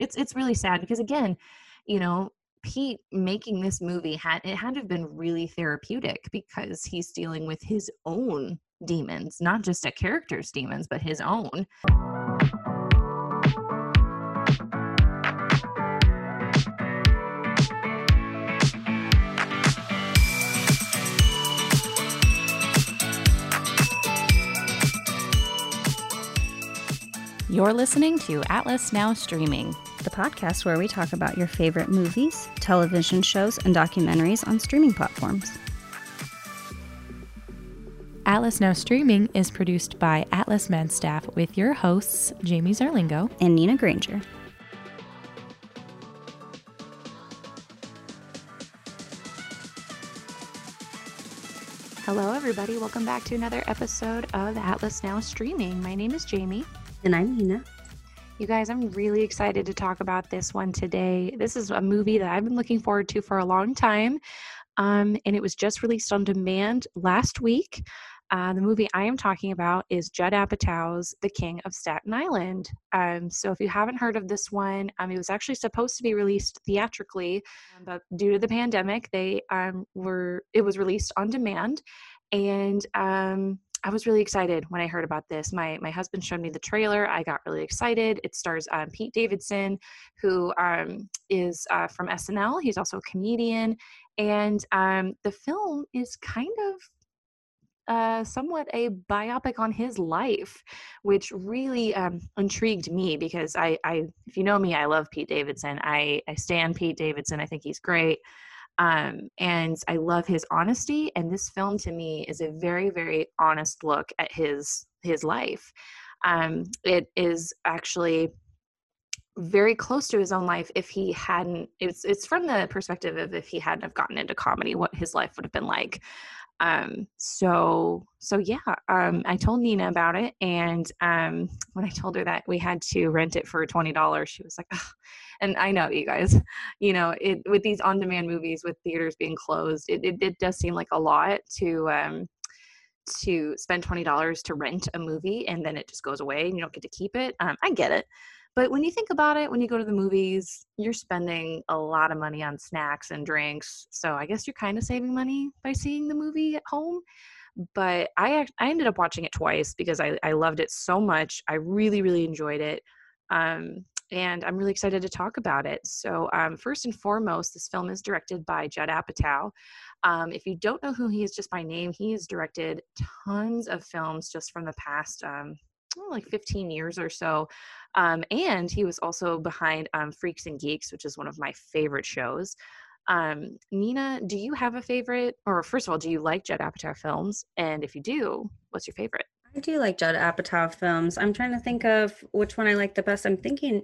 It's really sad because, again, you know, Pete making this movie had to have been really therapeutic because he's dealing with his own demons, not just a character's demons, but his own. You're listening to Atlas Now Streaming, the podcast where we talk about your favorite movies, television shows, and documentaries on streaming platforms. Atlas Now Streaming is produced by Atlas Med staff with your hosts, Jamie Zarlingo and Nina Granger. Hello, everybody. Welcome back to another episode of Atlas Now Streaming. My name is Jamie. And I'm Nina. You guys, I'm really excited to talk about this one today. This is a movie that I've been looking forward to for a long time, and it was just released on demand last week. The movie I am talking about is Judd Apatow's The King of Staten Island. So if you haven't heard of this one, it was actually supposed to be released theatrically, but due to the pandemic, it was released on demand, and I was really excited when I heard about this. My husband showed me the trailer. I got really excited. It stars Pete Davidson, who is from SNL. He's also a comedian. And the film is kind of somewhat a biopic on his life, which really intrigued me because I if you know me, I love Pete Davidson. I stan Pete Davidson. I think he's great. And I love his honesty, and this film to me is a very, very honest look at his life. It is actually very close to his own life if he hadn't, it's from the perspective of if he hadn't have gotten into comedy, what his life would have been like. I told Nina about it, and when I told her that we had to rent it for $20, she was like, ugh. And I know, you guys, you know, it with these on-demand movies with theaters being closed, it does seem like a lot to spend $20 to rent a movie, and then it just goes away and you don't get to keep it. I get it. But when you think about it, when you go to the movies, you're spending a lot of money on snacks and drinks. So I guess you're kind of saving money by seeing the movie at home. But I ended up watching it twice because I loved it so much. I really, really enjoyed it. And I'm really excited to talk about it. So first and foremost, this film is directed by Judd Apatow. If you don't know who he is just by name, he has directed tons of films just from the past, like 15 years or so. And he was also behind Freaks and Geeks, which is one of my favorite shows. Nina, do you have a favorite? Or first of all, do you like Judd Apatow films? And if you do, what's your favorite? I do like Judd Apatow films. I'm trying to think of which one I like the best. I'm thinking,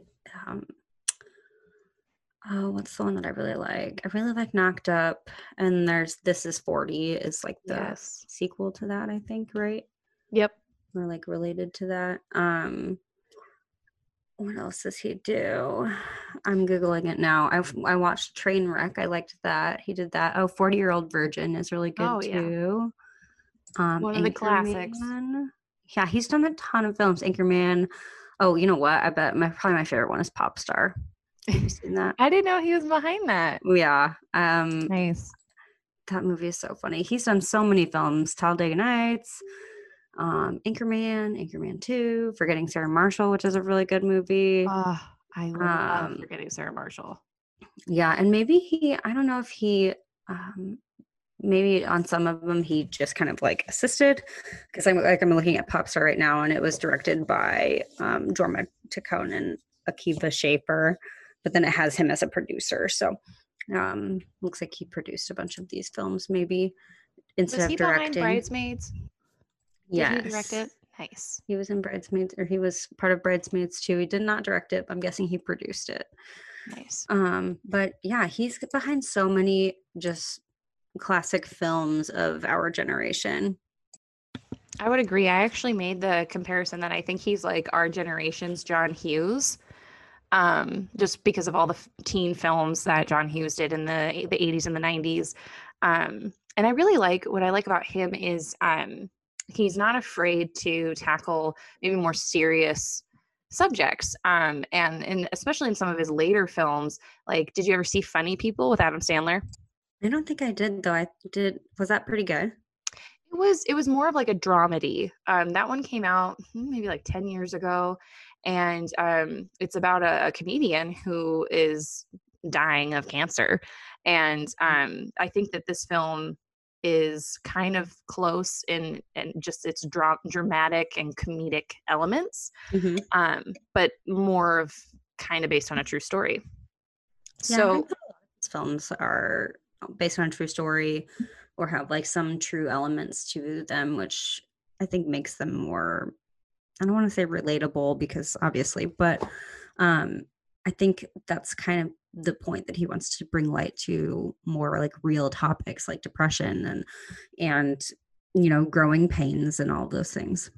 what's the one that I really like? I really like Knocked Up. And there's This Is 40 is like the sequel to that, I think, right? Yep. Or like related to that. What else does he do? I'm Googling it now. I watched Trainwreck. I liked that. He did that. Oh, 40 Year Old Virgin is really good too. One of Anchorman. The classics. Yeah, he's done a ton of films. Anchorman. Oh, you know what? I bet probably my favorite one is Pop Star. Have you seen that? I didn't know he was behind that. Yeah. Nice. That movie is so funny. He's done so many films. Talladega Nights. Anchorman 2, Forgetting Sarah Marshall, which is a really good movie. Oh, I love Forgetting Sarah Marshall. Yeah, and maybe I don't know if he, maybe on some of them he just kind of like assisted, because I'm looking at Popstar right now, and it was directed by Jorma Tacon and Akiva Schaffer, but then it has him as a producer. So looks like he produced a bunch of these films, maybe instead of directing. Was he behind Bridesmaids? Yes. Did he direct it? Nice. He was in Bridesmaids, or he was part of Bridesmaids too. He did not direct it, but I'm guessing he produced it. Nice. But yeah, he's behind so many just classic films of our generation. I would agree. I actually made the comparison that I think he's like our generation's John Hughes, just because of all the teen films that John Hughes did in the 80s and the 90s. And I really like, what I like about him is, he's not afraid to tackle maybe more serious subjects. And especially in some of his later films, like, did you ever see Funny People with Adam Sandler? I don't think I did, though. I did. Was that pretty good? It was more of like a dramedy. That one came out maybe like 10 years ago. And it's about a comedian who is dying of cancer. And I think that this film is kind of close in just its dramatic and comedic elements, but more of kind of based on a true story. Yeah, so I think a lot of these films are based on a true story or have like some true elements to them, which I think makes them more, I don't want to say relatable because obviously, but I think that's kind of the point that he wants to bring light to more like real topics like depression and, you know, growing pains and all those things.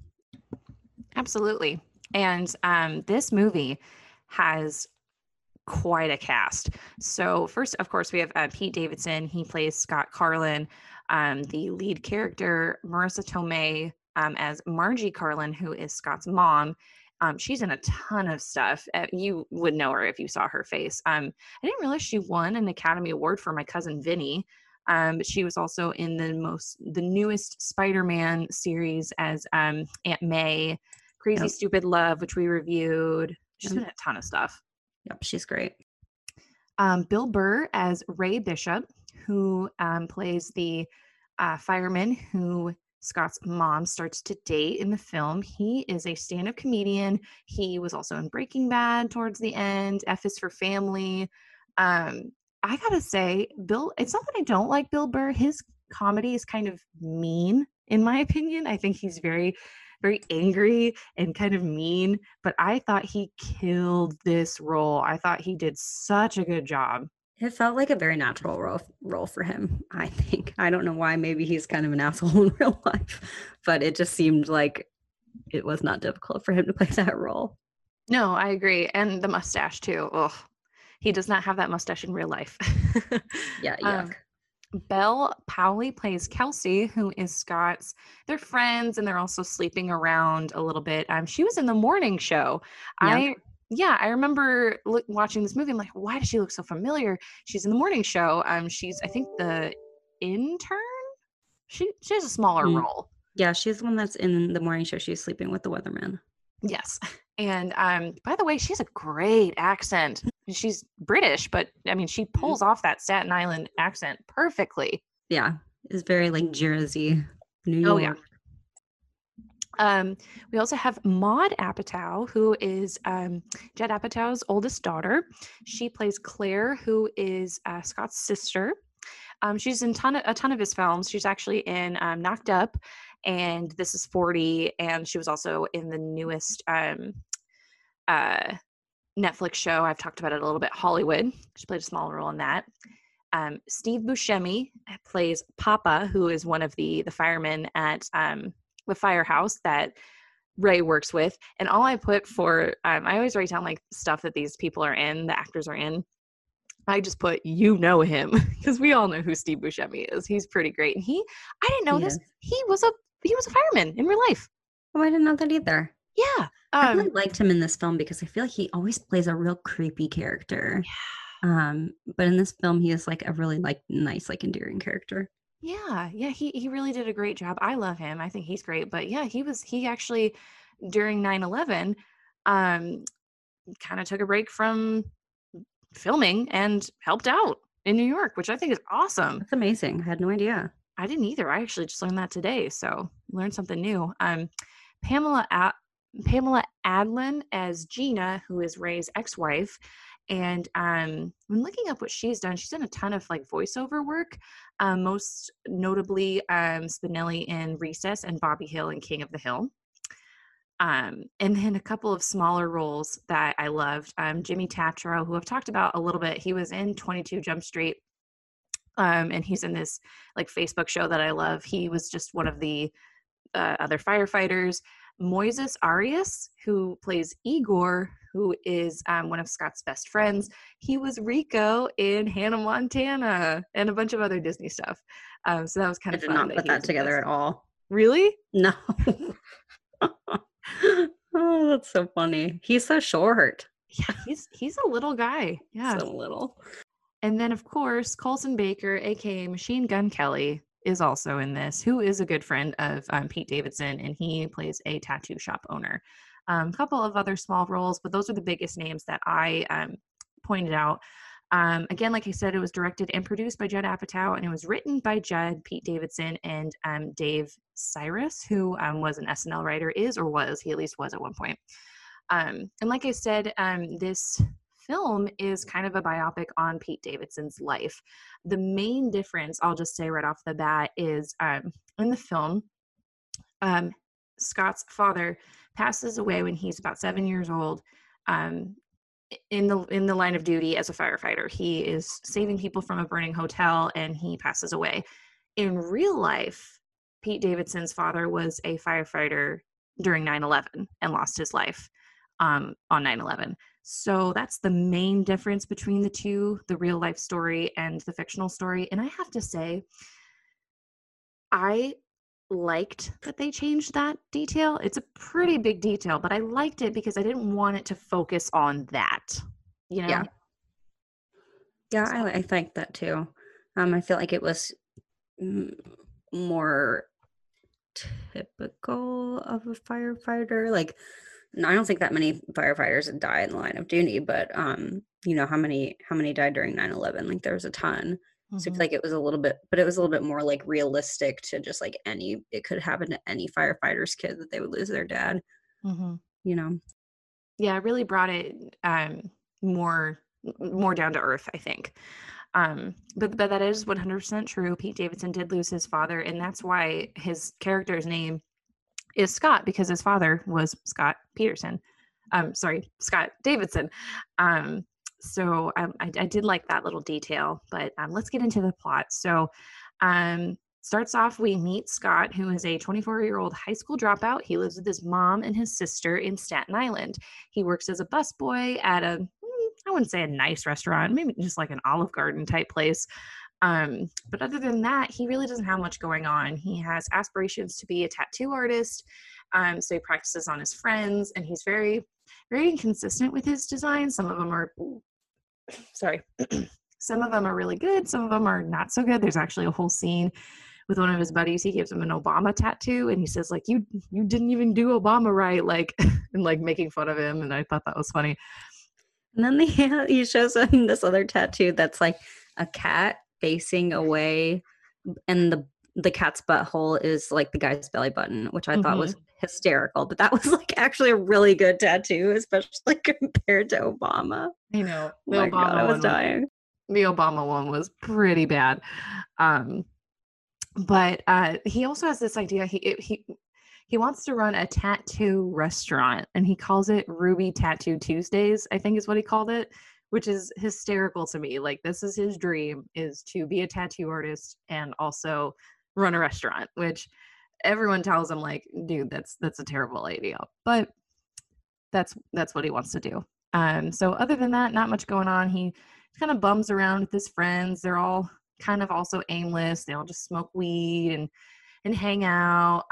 Absolutely. And this movie has quite a cast. So first, of course, we have Pete Davidson. He plays Scott Carlin, the lead character. Marissa Tomei as Margie Carlin, who is Scott's mom. She's in a ton of stuff. You would know her if you saw her face. I didn't realize she won an Academy Award for My Cousin Vinny. But she was also in the newest Spider-Man series as Aunt May, Crazy, Stupid, Love, which we reviewed. She's been in a ton of stuff. Yep, she's great. Bill Burr as Ray Bishop, who plays the fireman who Scott's mom starts to date in the film. He is a stand-up comedian. He was also in Breaking Bad towards the end, F is for Family. I gotta say, it's not that I don't like Bill Burr. His comedy is kind of mean, in my opinion. I think he's very, very angry and kind of mean, but I thought he killed this role. I thought he did such a good job. It felt like a very natural role for him, I think. I don't know why. Maybe he's kind of an asshole in real life, but it just seemed like it was not difficult for him to play that role. No, I agree. And the mustache too. Ugh. He does not have that mustache in real life. Yeah, yuck. Belle Powley plays Kelsey, who is Scott's. They're friends and they're also sleeping around a little bit. She was in The Morning Show. Yeah. I remember watching this movie. I'm like, why does she look so familiar? She's in The Morning Show. She's, I think, the intern. She has a smaller role. Yeah, she's the one that's in The Morning Show. She's sleeping with the weatherman. Yes. And by the way, she has a great accent. She's British, but I mean, she pulls off that Staten Island accent perfectly. Yeah. It's very like Jersey, New York. Oh, yeah. We also have Maude Apatow, who is Judd Apatow's oldest daughter. She plays Claire, who is Scott's sister. She's in a ton of his films. She's actually in Knocked Up and This Is 40, and she was also in the newest Netflix show. I've talked about it a little bit, Hollywood. She played a small role in that. Steve Buscemi plays Papa, who is one of the firemen at the firehouse that Ray works with. And all I put for, I always write down like stuff that these people are in, the actors are in. I just put, you know him, because we all know who Steve Buscemi is. He's pretty great. And I didn't know this. He was a fireman in real life. Oh, I didn't know that either. Yeah. I really liked him in this film because I feel like he always plays a real creepy character. Yeah. But in this film, he is like a really like nice, like endearing character. Yeah, he really did a great job. I love him. I think he's great. But yeah, he actually during 9/11 kind of took a break from filming and helped out in New York, which I think is awesome. That's amazing. I had no idea. I didn't either. I actually just learned that today. So learned something new. Pamela Adlon as Gina, who is Ray's ex-wife. And when looking up what she's done, she's done a ton of like voiceover work, most notably Spinelli in Recess and Bobby Hill in King of the Hill. And then a couple of smaller roles that I loved. Jimmy Tatro, who I've talked about a little bit, he was in 22 Jump Street, and he's in this like Facebook show that I love. He was just one of the other firefighters. Moises Arias, who plays Igor, who is one of Scott's best friends. He was Rico in Hannah Montana and a bunch of other Disney stuff. So that was kind of fun. I did not put that together at all. Really? No. Oh, that's so funny. He's so short. Yeah, he's a little guy. Yeah. So little. And then, of course, Colson Baker, a.k.a. Machine Gun Kelly, is also in this, who is a good friend of Pete Davidson, and he plays a tattoo shop owner. A couple of other small roles, but those are the biggest names that I pointed out. Again, like I said, it was directed and produced by Judd Apatow, and it was written by Judd, Pete Davidson, and Dave Cyrus, who was an SNL writer, he at least was at one point. And like I said, this film is kind of a biopic on Pete Davidson's life. The main difference, I'll just say right off the bat, is in the film, Scott's father passes away when he's about 7 years old, in the line of duty as a firefighter. He is saving people from a burning hotel, and he passes away. In real life, Pete Davidson's father was a firefighter during 9/11 and lost his life on 9/11. So that's the main difference between the two, the real life story and the fictional story. And I have to say, I liked that they changed that detail. It's a pretty big detail, but I liked it because I didn't want it to focus on that, you know? Yeah, so. I liked that too. I feel like it was more typical of a firefighter. Like, I don't think that many firefighters had died in the line of duty, but you know, how many died during 9/11? Like, there was a ton. Mm-hmm. So I feel like it was a little bit more like realistic to just like it could happen to any firefighter's kid that they would lose their dad. Mm-hmm. You know? Yeah, it really brought it more down to earth, I think. But that is 100% true. Pete Davidson did lose his father, and that's why his character's name is Scott, because his father was Scott Peterson. Scott Davidson. So I did like that little detail, but let's get into the plot. So starts off, we meet Scott, who is a 24-year-old high school dropout. He lives with his mom and his sister in Staten Island. He works as a busboy at a, I wouldn't say a nice restaurant, maybe just like an Olive Garden type place. But other than that, he really doesn't have much going on. He has aspirations to be a tattoo artist. So he practices on his friends, and he's very, very inconsistent with his designs. Some of them are really good. Some of them are not so good. There's actually a whole scene with one of his buddies. He gives him an Obama tattoo, and he says like, you didn't even do Obama right. Like, and like making fun of him. And I thought that was funny. And then he shows him this other tattoo that's like a cat facing away, and the cat's butthole is like the guy's belly button, which I thought was hysterical. But that was like actually a really good tattoo, especially compared to Obama. I know. The Obama one was pretty bad. But he also has this idea. He wants to run a tattoo restaurant, and he calls it Ruby Tattoo Tuesdays, I think is what he called it, which is hysterical to me. Like, this is his dream, is to be a tattoo artist and also run a restaurant, which everyone tells him like, dude, that's a terrible idea, but that's what he wants to do. So other than that, not much going on. He kind of bums around with his friends. They're all kind of also aimless. They all just smoke weed and hang out.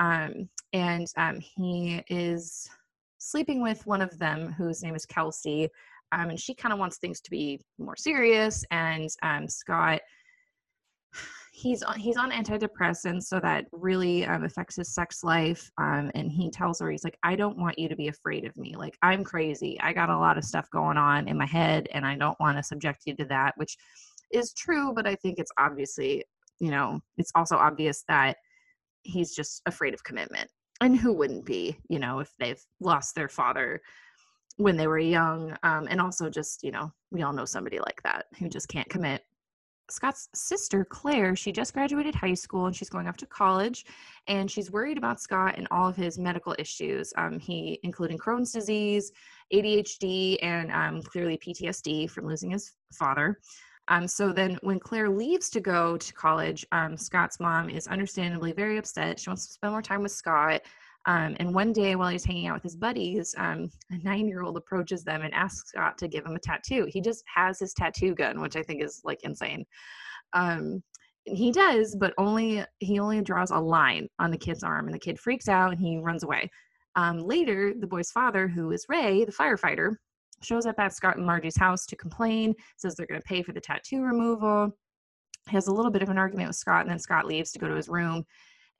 He is sleeping with one of them, whose name is Kelsey. And she kind of wants things to be more serious. And Scott, he's on antidepressants, so that really affects his sex life. And he tells her, he's like, I don't want you to be afraid of me. Like, I'm crazy. I got a lot of stuff going on in my head, and I don't want to subject you to that, which is true. But I think it's obviously, you know, it's also obvious that he's just afraid of commitment. And who wouldn't be, you know, if they've lost their father when they were young. And also just, you know, we all know somebody like that who just can't commit. Scott's sister, Claire, she just graduated high school, and she's going off to college, and she's worried about Scott and all of his medical issues, including Crohn's disease, ADHD, and clearly PTSD from losing his father. So then when Claire leaves to go to college, Scott's mom is understandably very upset. She wants to spend more time with Scott. And one day while he's hanging out with his buddies, a 9-year-old approaches them and asks Scott to give him a tattoo. He just has his tattoo gun, which I think is like insane. And he does, but he only draws a line on the kid's arm, and the kid freaks out and he runs away. Later, the boy's father, who is Ray, the firefighter, shows up at Scott and Margie's house to complain, says they're going to pay for the tattoo removal. He has a little bit of an argument with Scott, and then Scott leaves to go to his room.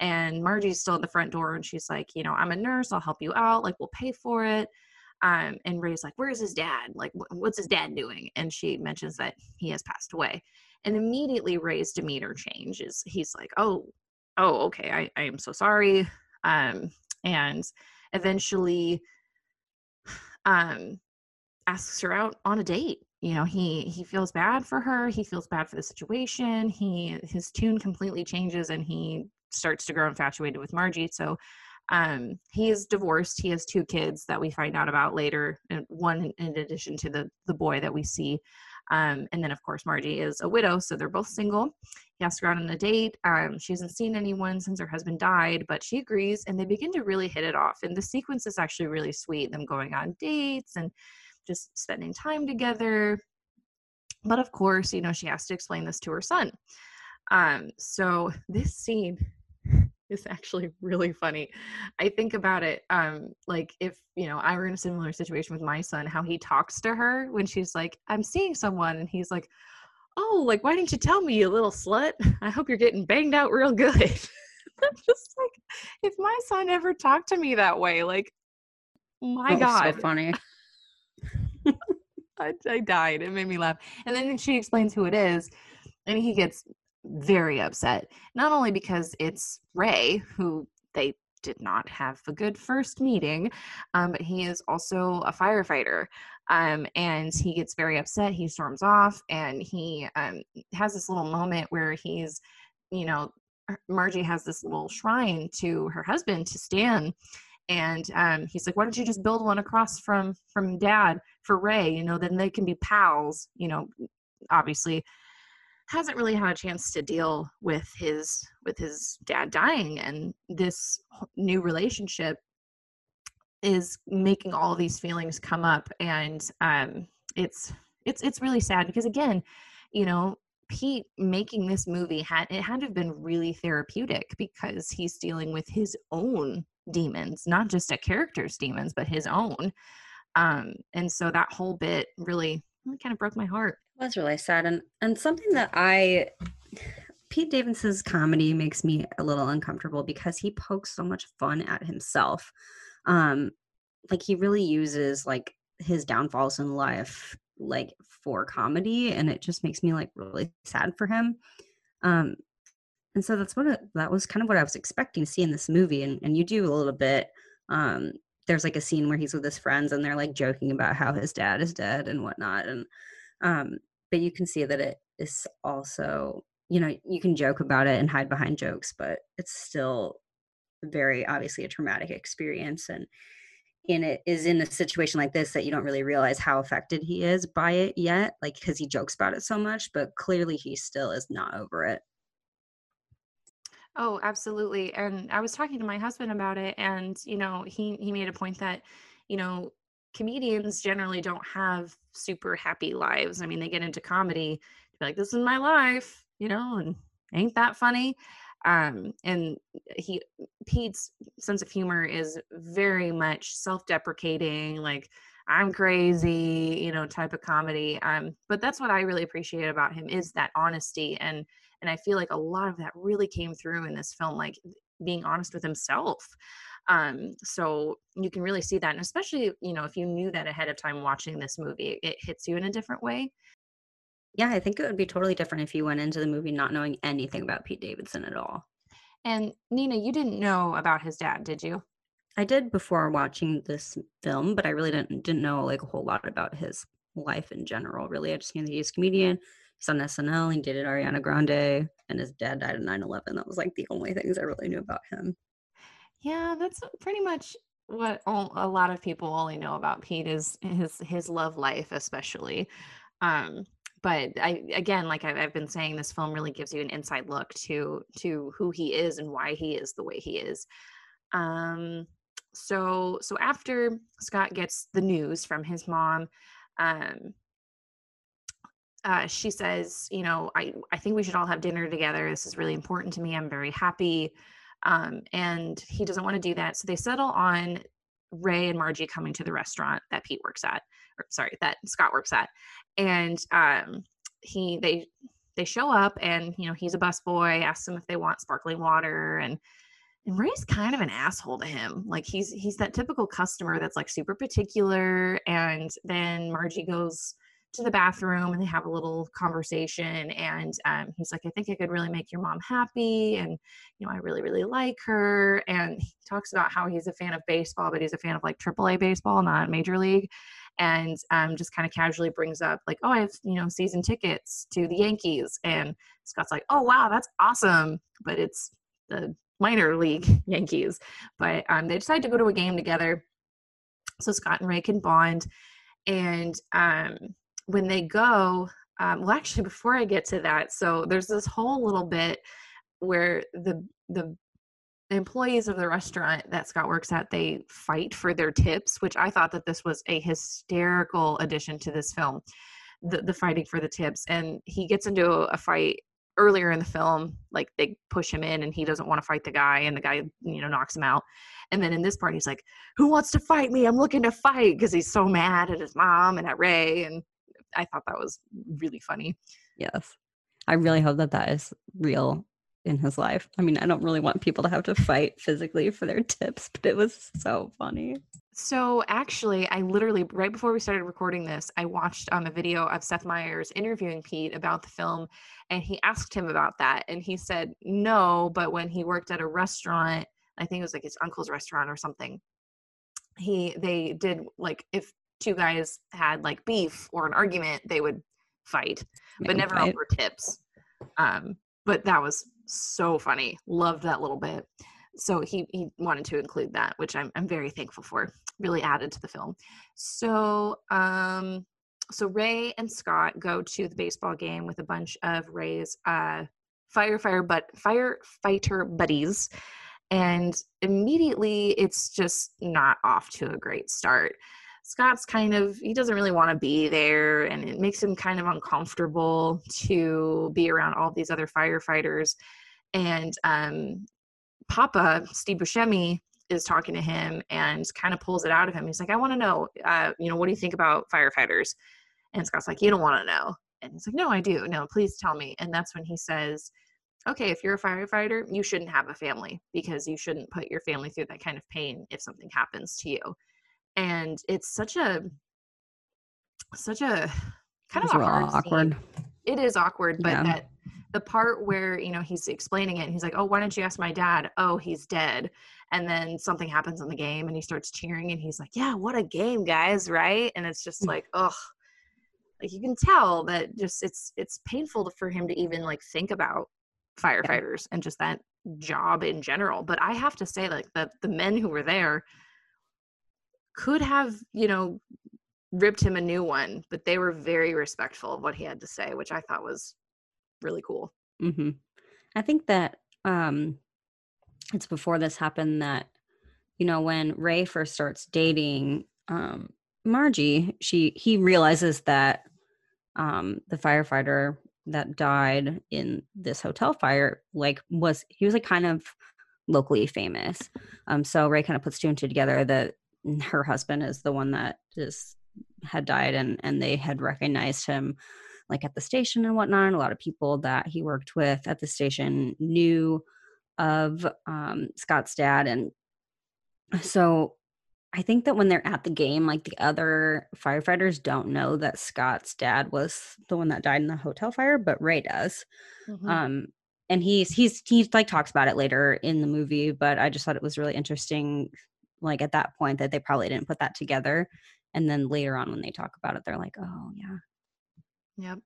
And Margie's still at the front door, and she's like, you know, I'm a nurse. I'll help you out. Like, we'll pay for it. And Ray's like, where's his dad? Like, what's his dad doing? And she mentions that he has passed away. And immediately Ray's demeanor changes. He's like, oh, okay. I am so sorry. And eventually asks her out on a date. You know, he feels bad for her. He feels bad for the situation. His tune completely changes, and he starts to grow infatuated with Margie. So he is divorced. He has two kids that we find out about later, and one in addition to the boy that we see. And then, of course, Margie is a widow, so they're both single. He asks her out on a date. She hasn't seen anyone since her husband died, but she agrees, and they begin to really hit it off. And the sequence is actually really sweet, them going on dates and just spending time together. But, of course, you know, she has to explain this to her son. So this scene is actually really funny. I think about it, like if, you know, I were in a similar situation with my son, how he talks to her when she's like, I'm seeing someone. And he's like, oh, like, why didn't you tell me, you little slut? I hope you're getting banged out real good. I'm just like, if my son ever talked to me that way, like, my God. So funny. I died. It made me laugh. And then she explains who it is, and he gets very upset, not only because it's Ray, who they did not have a good first meeting, but he is also a firefighter, and he gets very upset. He storms off, and he has this little moment where he's, you know, Margie has this little shrine to her husband, to Stan, and he's like, why don't you just build one across from Dad for Ray, you know, then they can be pals, you know. Obviously hasn't really had a chance to deal with his dad dying, and this new relationship is making all these feelings come up. And it's really sad, because again, you know, Pete making this movie had to have been really therapeutic, because he's dealing with his own demons, not just a character's demons, but his own. And so that whole bit really kind of broke my heart. It was really sad. And something that Pete Davidson's comedy makes me a little uncomfortable, because he pokes so much fun at himself. Like, he really uses like his downfalls in life, like, for comedy. And it just makes me like really sad for him. And so that was kind of what I was expecting to see in this movie. And you do a little bit, there's like a scene where he's with his friends and they're like joking about how his dad is dead and whatnot. And, but you can see that it is also, you know, you can joke about it and hide behind jokes, but it's still very obviously a traumatic experience. And it is in a situation like this that you don't really realize how affected he is by it yet, like, 'cause he jokes about it so much, but clearly he still is not over it. Oh, absolutely. And I was talking to my husband about it, and, you know, he made a point that, you know, comedians generally don't have super happy lives. I mean, they get into comedy to be like, this is my life, you know, and ain't that funny? And Pete's sense of humor is very much self-deprecating, like, I'm crazy, you know, type of comedy. But that's what I really appreciate about him, is that honesty. And I feel like a lot of that really came through in this film, like being honest with himself. So you can really see that. And especially, you know, if you knew that ahead of time watching this movie, it hits you in a different way. Yeah, I think it would be totally different if you went into the movie not knowing anything about Pete Davidson at all. And Nina, you didn't know about his dad, did you? I did before watching this film, but I really didn't know like a whole lot about his life in general, really. I just knew that he was a comedian. He's on SNL, he dated Ariana Grande, and his dad died in 9/11. That was like the only things I really knew about him. Yeah, that's pretty much what a lot of people only know about Pete, is his love life, especially. But I've been saying, this film really gives you an inside look to who he is and why he is the way he is. So after Scott gets the news from his mom, she says, you know, I think we should all have dinner together. This is really important to me. I'm very happy. And he doesn't want to do that. So they settle on Ray and Margie coming to the restaurant that Pete works at, or sorry, that Scott works at. And they show up, and, you know, he's a busboy, asks them if they want sparkling water. And Ray's kind of an asshole to him. Like, he's that typical customer that's like super particular. And then Margie goes to the bathroom and they have a little conversation. And he's like, I think I could really make your mom happy. And, you know, I really, really like her. And he talks about how he's a fan of baseball, but he's a fan of like AAA baseball, not Major League. And just kind of casually brings up like, oh, I have, you know, season tickets to the Yankees. And Scott's like, oh, wow, that's awesome. But it's the minor league Yankees. But they decide to go to a game together so Scott and Ray can bond. And when they go, well, actually, before I get to that, so there's this whole little bit where the employees of the restaurant that Scott works at, they fight for their tips, which I thought that this was a hysterical addition to this film, the fighting for the tips. And he gets into a fight earlier in the film, like they push him in and he doesn't want to fight the guy, and the guy, you know, knocks him out. And then in this part, he's like, who wants to fight me? I'm looking to fight, because he's so mad at his mom and at Ray. And I thought that was really funny. Yes. I really hope that that is real in his life. I mean, I don't really want people to have to fight physically for their tips, but it was so funny. So actually, I literally, right before we started recording this, I watched a video of Seth Meyers interviewing Pete about the film, and he asked him about that. And he said, no, but when he worked at a restaurant, I think it was like his uncle's restaurant or something, they did, like, if two guys had like beef or an argument, they would fight, but never over tips. But that was so funny. Loved that little bit. So he wanted to include that, which I'm very thankful for. Really added to the film. So so Ray and Scott go to the baseball game with a bunch of Ray's firefighter buddies, and immediately it's just not off to a great start. Scott's kind of, he doesn't really want to be there, and it makes him kind of uncomfortable to be around all these other firefighters. And Papa, Steve Buscemi, is talking to him and kind of pulls it out of him. He's like, I want to know, you know, what do you think about firefighters? And Scott's like, you don't want to know. And he's like, no, I do. No, please tell me. And that's when he says, okay, if you're a firefighter, you shouldn't have a family, because you shouldn't put your family through that kind of pain if something happens to you. And it's such a kind of a hard scene. Awkward. It is awkward, but yeah. That the part where, you know, he's explaining it and he's like, oh, why don't you ask my dad? Oh, he's dead. And then something happens in the game and he starts cheering and he's like, yeah, what a game, guys, right? And it's just like, ugh, like you can tell that just it's painful for him to even like think about firefighters and just that job in general. But I have to say, like, the men who were there could have, you know, ripped him a new one, but they were very respectful of what he had to say, which I thought was really cool. Mm-hmm. I think that it's before this happened that, you know, when Ray first starts dating Margie, he realizes that the firefighter that died in this hotel fire, like, he was like kind of locally famous. So Ray kind of puts two and two together that her husband is the one that just had died, and they had recognized him like at the station and whatnot. And a lot of people that he worked with at the station knew of Scott's dad. And so I think that when they're at the game, like the other firefighters don't know that Scott's dad was the one that died in the hotel fire, but Ray does. Mm-hmm. And he's like talks about it later in the movie, but I just thought it was really interesting, like at that point, that they probably didn't put that together. And then later on when they talk about it, they're like, oh yeah. Yep.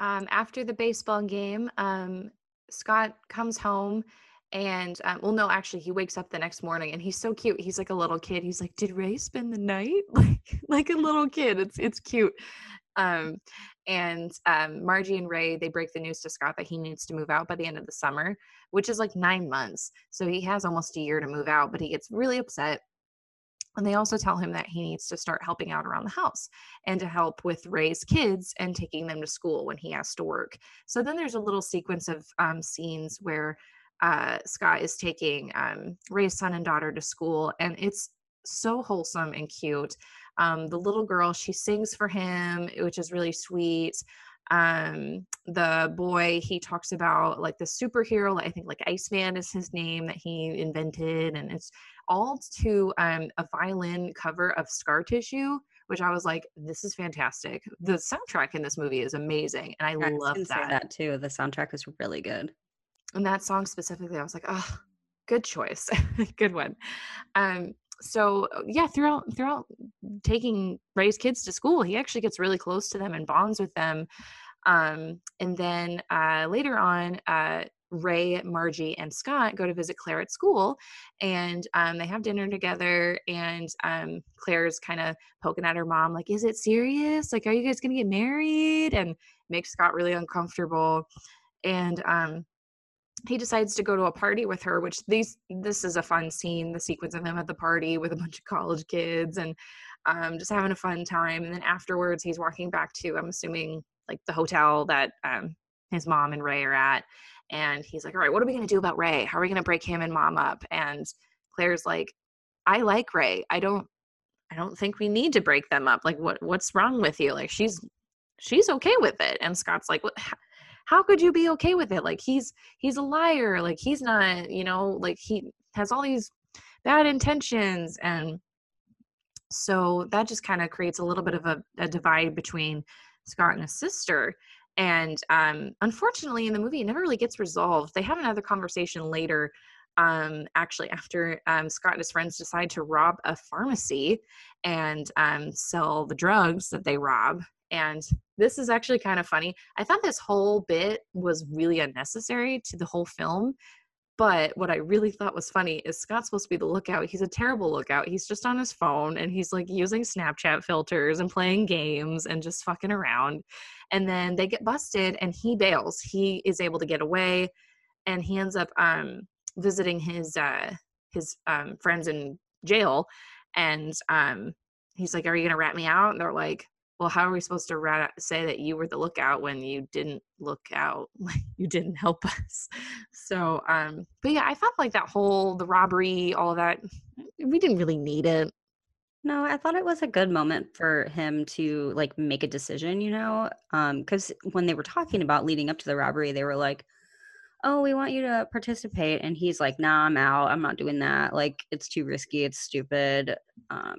After the baseball game, Scott comes home and, well, no, actually he wakes up the next morning and he's so cute. He's like a little kid. He's like, did Ray spend the night? Like a little kid. It's cute. And Margie and Ray, they break the news to Scott that he needs to move out by the end of the summer, which is like 9 months. So he has almost a year to move out, but he gets really upset. And they also tell him that he needs to start helping out around the house and to help with Ray's kids and taking them to school when he has to work. So then there's a little sequence of scenes where Scott is taking Ray's son and daughter to school, and it's so wholesome and cute. The little girl, she sings for him, which is really sweet. The boy, he talks about like the superhero, I think like Iceman is his name, that he invented, and it's all to a violin cover of Scar Tissue, which I was like, this is fantastic. The soundtrack in this movie is amazing, and I love that too. The soundtrack is really good, and that song specifically, I was like, oh, good choice. Good one. So yeah, throughout taking Ray's kids to school, he actually gets really close to them and bonds with them. And then later on, Ray, Margie, and Scott go to visit Claire at school, and they have dinner together, and Claire's kind of poking at her mom, like, is it serious? Like, are you guys going to get married? And makes Scott really uncomfortable. And he decides to go to a party with her, which this is a fun scene, the sequence of him at the party with a bunch of college kids and just having a fun time. And then afterwards, he's walking back to, I'm assuming, like the hotel that his mom and Ray are at. And he's like, all right, what are we going to do about Ray? How are we going to break him and mom up? And Claire's like, I like Ray. I don't think we need to break them up. Like, what's wrong with you? Like, she's okay with it. And Scott's like, what? How could you be okay with it? Like, he's a liar. Like, he's not, like, he has all these bad intentions. And so that just kind of creates a little bit of a divide between Scott and his sister. And unfortunately, in the movie, it never really gets resolved. They have another conversation later, actually, after Scott and his friends decide to rob a pharmacy and sell the drugs that they rob. And this is actually kind of funny. I thought this whole bit was really unnecessary to the whole film. But what I really thought was funny is Scott's supposed to be the lookout. He's a terrible lookout. He's just on his phone, and he's like using Snapchat filters and playing games and just fucking around. And then they get busted, and he bails. He is able to get away, and he ends up visiting his friends in jail. And he's like, are you going to rat me out? And they're like, well, how are we supposed to say that you were the lookout when you didn't look out? Like, you didn't help us. So, but yeah, I felt like that whole, the robbery, all of that, we didn't really need it. No, I thought it was a good moment for him to like make a decision, because when they were talking about leading up to the robbery, they were like, oh, we want you to participate. And he's like, nah, I'm out. I'm not doing that. Like, it's too risky. It's stupid.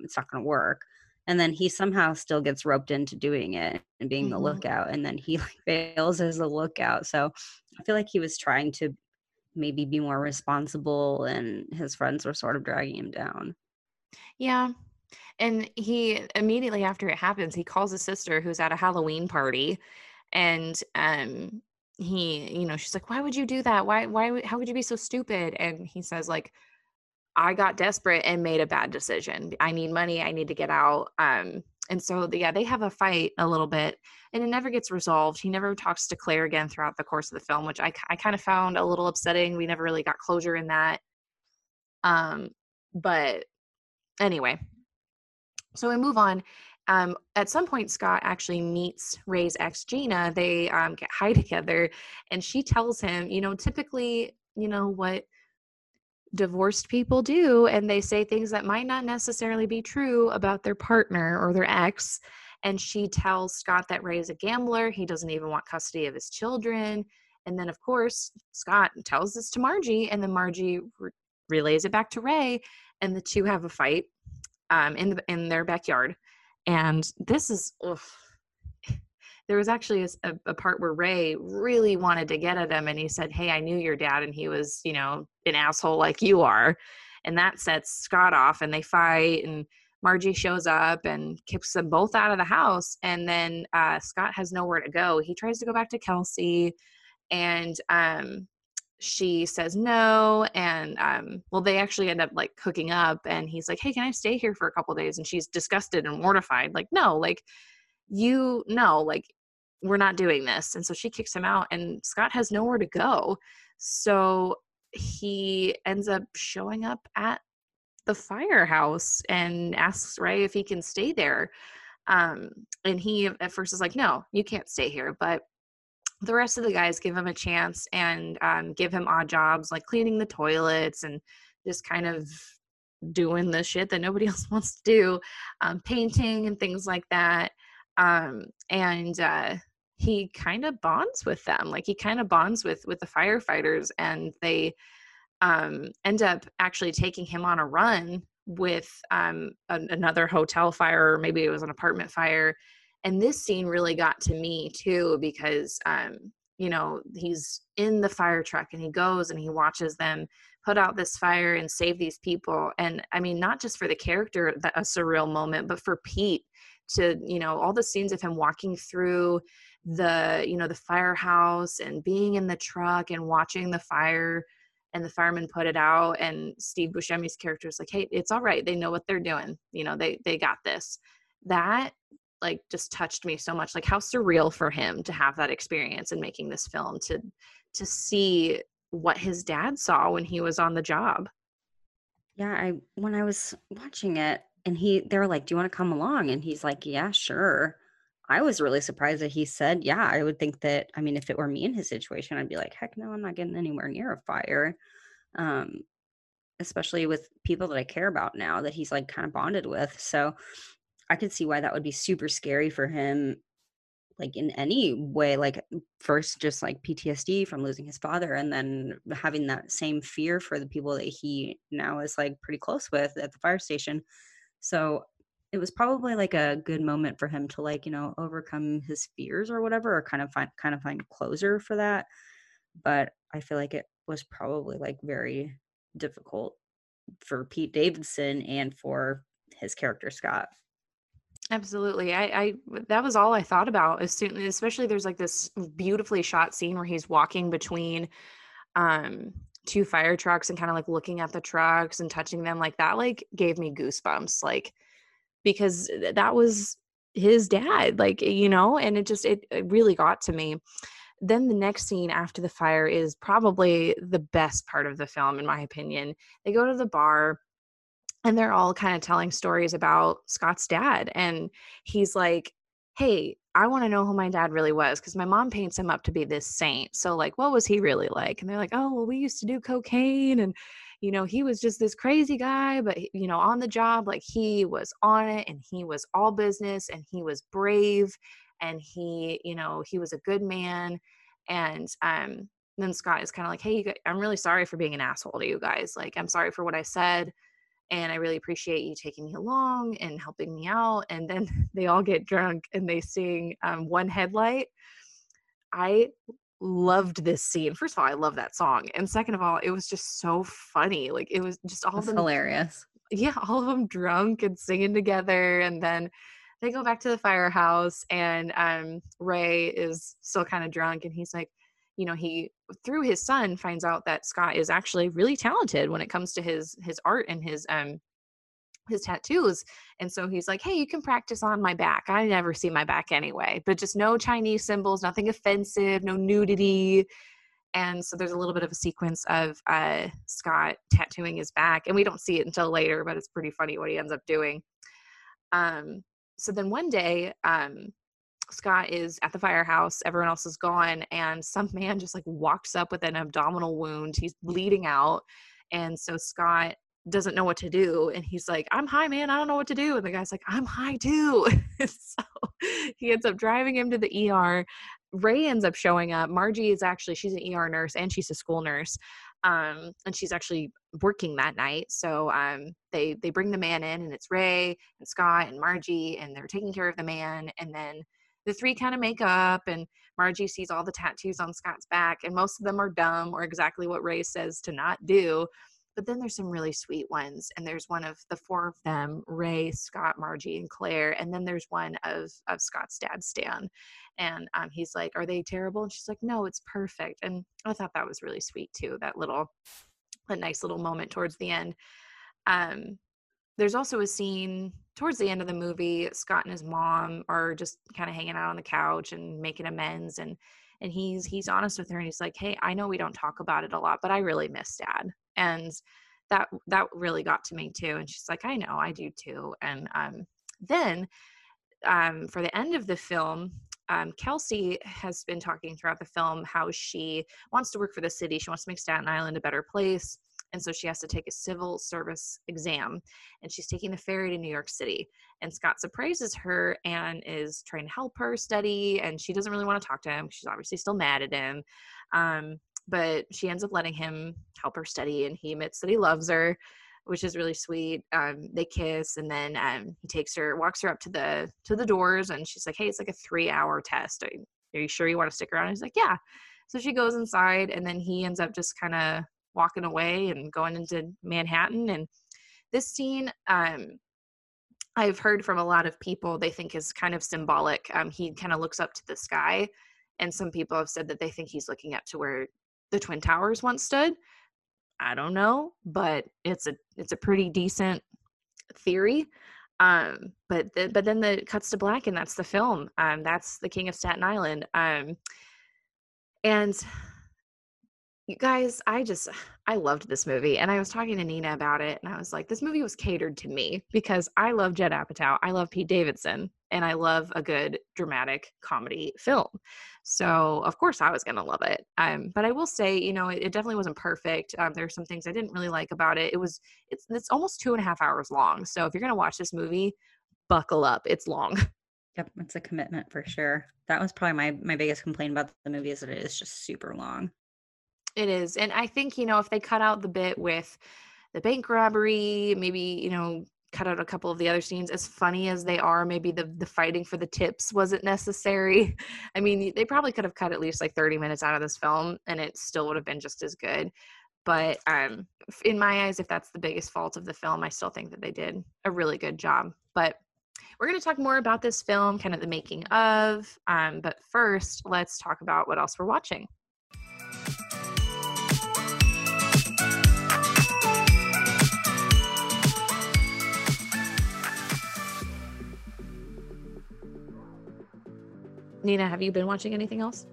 It's not going to work. And then he somehow still gets roped into doing it and being the lookout. And then he like fails as a lookout. So I feel like he was trying to maybe be more responsible, and his friends were sort of dragging him down. Yeah. And he immediately after it happens, he calls his sister who's at a Halloween party, and he, she's like, why would you do that? Why, how would you be so stupid? And he says like, I got desperate and made a bad decision. I need money. I need to get out. And so, they have a fight a little bit, and it never gets resolved. He never talks to Claire again throughout the course of the film, which I kind of found a little upsetting. We never really got closure in that. But anyway, so we move on. At some point, Scott actually meets Ray's ex, Gina. They get high together, and she tells him, typically, what divorced people do, and they say things that might not necessarily be true about their partner or their ex. And she tells Scott that Ray is a gambler. He doesn't even want custody of his children. And then, of course, Scott tells this to Margie, and then Margie relays it back to Ray, and the two have a fight in their backyard. And this is there was actually a part where Ray really wanted to get at him, and he said, hey, I knew your dad, and he was, an asshole like you are. And that sets Scott off, and they fight, and Margie shows up and kicks them both out of the house. And then Scott has nowhere to go. He tries to go back to Kelsey, and she says no. And they actually end up like hooking up, and he's like, hey, can I stay here for a couple of days? And she's disgusted and mortified. Like, no, like, we're not doing this. And so she kicks him out, and Scott has nowhere to go. So he ends up showing up at the firehouse and asks Ray if he can stay there. And he at first is like, no, you can't stay here. But the rest of the guys give him a chance and give him odd jobs like cleaning the toilets and just kind of doing the shit that nobody else wants to do, painting and things like that. And he kind of bonds with them. Like he kind of bonds with the firefighters, and they end up actually taking him on a run with another hotel fire, or maybe it was an apartment fire. And this scene really got to me too, because, you know, he's in the fire truck and he goes and he watches them put out this fire and save these people. And I mean, not just for the character, a surreal moment, but for Pete to, you know, all the scenes of him walking through the, you know, the firehouse and being in the truck and watching the fire and the firemen put it out. And Steve Buscemi's character is like, hey, it's all right. They know what they're doing. You know, they got this. That like just touched me so much, like how surreal for him to have that experience in making this film, to see what his dad saw when he was on the job. Yeah. When I was watching it and they were like, do you want to come along? And he's like, yeah, sure. I was really surprised that he said, yeah. I would think that, I mean, if it were me in his situation, I'd be like, heck no, I'm not getting anywhere near a fire. Especially with people that I care about now that he's like kind of bonded with. So I could see why that would be super scary for him, like in any way, like first just like PTSD from losing his father, and then having that same fear for the people that he now is like pretty close with at the fire station. So it was probably like a good moment for him to like, you know, overcome his fears or whatever, or kind of find closure for that. But I feel like it was probably like very difficult for Pete Davidson and for his character, Scott. Absolutely. I that was all I thought about as soon, especially there's like this beautifully shot scene where he's walking between two fire trucks and kind of like looking at the trucks and touching them, like that like gave me goosebumps, like because that was his dad, like, you know, and it just it really got to me. Then the next scene after the fire is probably the best part of the film, in my opinion. They go to the bar and they're all kind of telling stories about Scott's dad. And he's like, hey, I want to know who my dad really was, because my mom paints him up to be this saint. So like, what was he really like? And they're like, oh, well, we used to do cocaine. And, you know, he was just this crazy guy. But, you know, on the job, like he was on it and he was all business and he was brave and he, you know, he was a good man. And then Scott is kind of like, hey, you guys, I'm really sorry for being an asshole to you guys. Like, I'm sorry for what I said. And I really appreciate you taking me along and helping me out. And then they all get drunk and they sing One Headlight. I loved this scene. First of all, I love that song. And second of all, it was just so funny. Like it was just all of them. Hilarious. Yeah. All of them drunk and singing together. And then they go back to the firehouse and Ray is still kind of drunk. And he's like, you know, he, through his son, finds out that Scott is actually really talented when it comes to his art and his tattoos. And so he's like, hey, you can practice on my back. I never see my back anyway, but just no Chinese symbols, nothing offensive, no nudity. And so there's a little bit of a sequence of Scott tattooing his back, and we don't see it until later, but it's pretty funny what he ends up doing. So then one day, Scott is at the firehouse, everyone else is gone, and some man just like walks up with an abdominal wound. He's bleeding out. And so Scott doesn't know what to do. And he's like, I'm high, man. I don't know what to do. And the guy's like, I'm high too. So he ends up driving him to the ER. Ray ends up showing up. Margie is actually, she's an ER nurse and she's a school nurse. And she's actually working that night. So they bring the man in, and it's Ray and Scott and Margie, and they're taking care of the man. And then the three kind of make up, and Margie sees all the tattoos on Scott's back, and most of them are dumb or exactly what Ray says to not do. But then there's some really sweet ones, and there's one of the four of them, Ray, Scott, Margie, and Claire, and then there's one of Scott's dad, Stan. And he's like, are they terrible? And she's like, no, it's perfect. And I thought that was really sweet too, that nice little moment towards the end. There's also a scene towards the end of the movie. Scott and his mom are just kind of hanging out on the couch and making amends. And he's honest with her, and he's like, hey, I know we don't talk about it a lot, but I really miss Dad. And that really got to me too. And she's like, I know, I do too. And then for the end of the film, Kelsey has been talking throughout the film how she wants to work for the city. She wants to make Staten Island a better place. And so she has to take a civil service exam, and she's taking the ferry to New York City. And Scott surprises her and is trying to help her study, and she doesn't really want to talk to him. She's obviously still mad at him. But she ends up letting him help her study, and he admits that he loves her, which is really sweet. They kiss, and then he takes her, walks her up to the doors, and she's like, hey, it's like a 3-hour test. Are you sure you want to stick around? And he's like, yeah. So she goes inside, and then he ends up just kind of walking away and going into Manhattan. And this scene, I've heard from a lot of people, they think is kind of symbolic. He kind of looks up to the sky, and some people have said that they think he's looking up to where the Twin Towers once stood. I don't know, but it's a pretty decent theory. But then it cuts to black, and that's the film. That's The King of Staten Island. And you guys, I loved this movie, and I was talking to Nina about it, and I was like, this movie was catered to me because I love Judd Apatow, I love Pete Davidson, and I love a good dramatic comedy film. So of course I was going to love it. But I will say, you know, it definitely wasn't perfect. There are some things I didn't really like about it. It's almost 2.5 hours long. So if you're going to watch this movie, buckle up. It's long. Yep. It's a commitment for sure. That was probably my biggest complaint about the movie is that it is just super long. It is. And I think, you know, if they cut out the bit with the bank robbery, maybe, you know, cut out a couple of the other scenes, as funny as they are, maybe the fighting for the tips wasn't necessary. I mean, they probably could have cut at least like 30 minutes out of this film, and it still would have been just as good. But in my eyes, if that's the biggest fault of the film, I still think that they did a really good job. But we're going to talk more about this film, kind of the making of. But first, let's talk about what else we're watching. Nina, have you been watching anything else?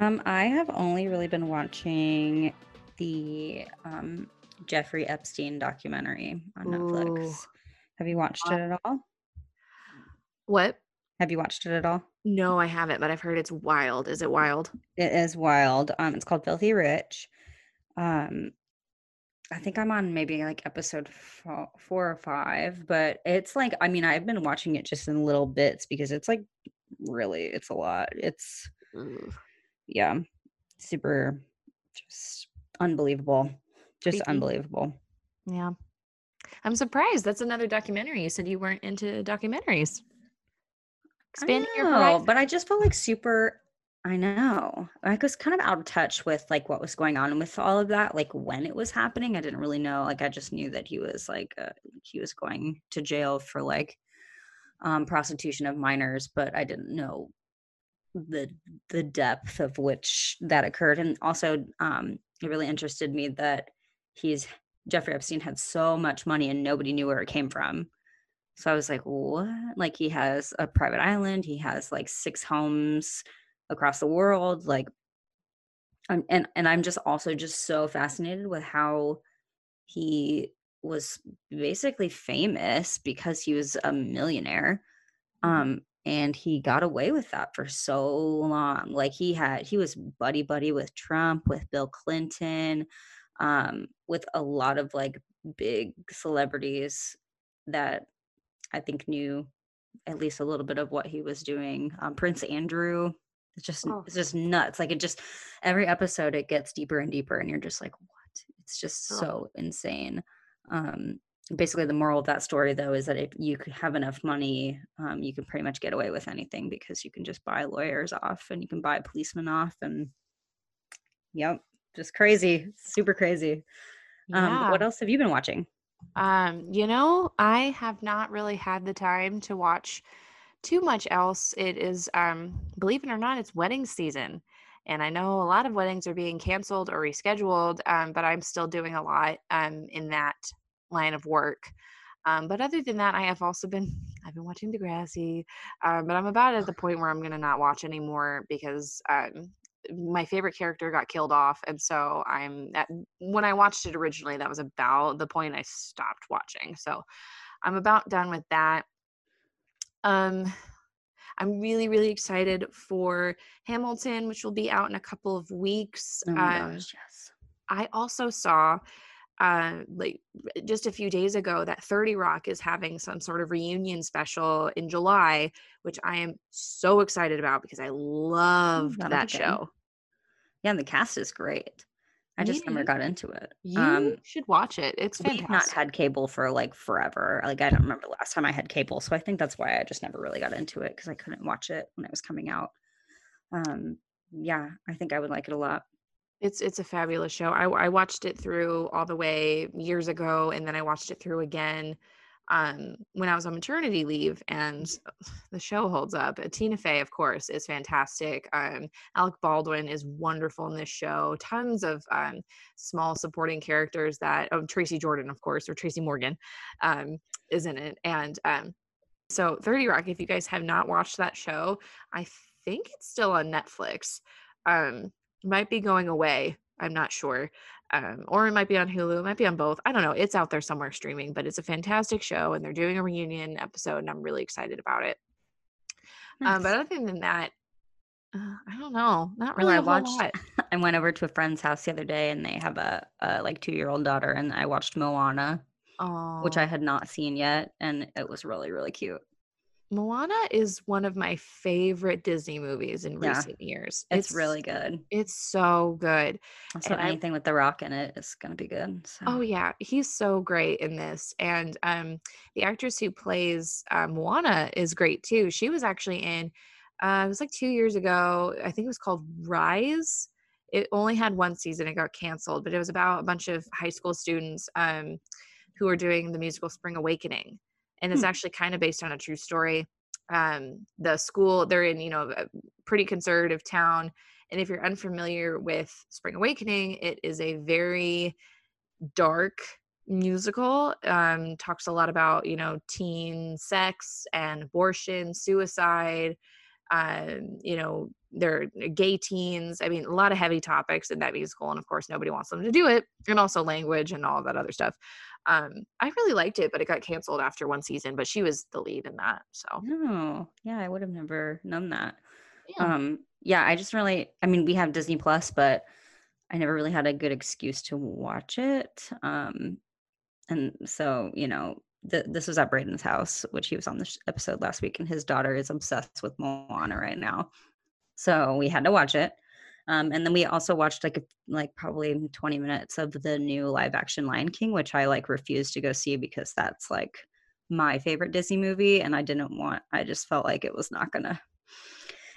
I have only really been watching the Jeffrey Epstein documentary on Netflix. Have you watched it at all? What? Have you watched it at all? No, I haven't, but I've heard it's wild. Is it wild? It is wild. It's called Filthy Rich. I think I'm on maybe like episode 4 or 5, but it's like, I mean, I've been watching it just in little bits because it's like, really, it's a lot. It's yeah, super, just unbelievable. Just unbelievable. Yeah, I'm surprised. That's another documentary. You said you weren't into documentaries. Expanding your horizon. But I just felt like super. I know. I was kind of out of touch with like what was going on with all of that. Like when it was happening, I didn't really know. Like I just knew that he was like he was going to jail for like. Prostitution of minors, but I didn't know the depth of which that occurred. And also it really interested me that Jeffrey Epstein had so much money and nobody knew where it came from. So I was like, what? Like he has a private island, he has like 6 homes across the world, like and I'm just also just so fascinated with how he was basically famous because he was a millionaire, and he got away with that for so long. Like he was buddy with Trump, with Bill Clinton, with a lot of like big celebrities that I think knew at least a little bit of what he was doing. Prince Andrew. It's just nuts. Like it just every episode it gets deeper and deeper, and you're just like, what? It's just so insane. Basically the moral of that story though is that if you could have enough money, you can pretty much get away with anything because you can just buy lawyers off and you can buy policemen off, and yep, just crazy, super crazy. Yeah. What else have you been watching? You know, I have not really had the time to watch too much else. It is, believe it or not, it's wedding season. And I know a lot of weddings are being canceled or rescheduled, but I'm still doing a lot in that line of work. But other than that, I have also I've been watching Degrassi, but I'm about at the point where I'm going to not watch anymore because my favorite character got killed off. And so when I watched it originally, that was about the point I stopped watching. So I'm about done with that. I'm really, really excited for Hamilton, which will be out in a couple of weeks. Oh my gosh, yes. I also saw like just a few days ago that 30 Rock is having some sort of reunion special in July, which I am so excited about because I loved that show. Yeah, and the cast is great. I just never got into it. You should watch it. It's fantastic. I've not had cable for like forever. Like, I don't remember the last time I had cable. So I think that's why I just never really got into it, because I couldn't watch it when it was coming out. Yeah, I think I would like it a lot. It's a fabulous show. I watched it through all the way years ago, and then I watched it through again when I was on maternity leave, and the show holds up. Tina Fey, of course, is fantastic. Alec Baldwin is wonderful in this show. Tons of small supporting characters that Tracy Jordan, of course, or Tracy Morgan is in it. And so 30 Rock, if you guys have not watched that show, I think it's still on Netflix. Might be going away. I'm not sure. Or it might be on Hulu. It might be on both. I don't know. It's out there somewhere streaming, but it's a fantastic show, and they're doing a reunion episode, and I'm really excited about it. Nice. But other than that, I don't know. Not really. Well, I went over to a friend's house the other day, and they have a like 2-year-old daughter, and I watched Moana, which I had not seen yet, and it was really, really cute. Moana is one of my favorite Disney movies in recent years. It's really good. It's so good. So anything with The Rock in it is going to be good. So. Oh, yeah. He's so great in this. And the actress who plays Moana is great, too. She was actually in, it was like 2 years ago. I think it was called Rise. It only had one season. It got canceled. But it was about a bunch of high school students who were doing the musical Spring Awakening. And it's actually kind of based on a true story. The school, they're in, a pretty conservative town. And if you're unfamiliar with Spring Awakening, it is a very dark musical. Talks a lot about, teen sex and abortion, suicide, they're gay teens. I mean, a lot of heavy topics in that musical. And of course, nobody wants them to do it. And also language and all that other stuff. I really liked it, but it got canceled after one season, but she was the lead in that. So, I would have never known that. Yeah. We have Disney Plus, but I never really had a good excuse to watch it. And so, this was at Braden's house, which he was on this episode last week, and his daughter is obsessed with Moana right now. So we had to watch it. And then we also watched probably 20 minutes of the new live action Lion King, which I refused to go see because that's my favorite Disney movie. And I just felt like it was not gonna,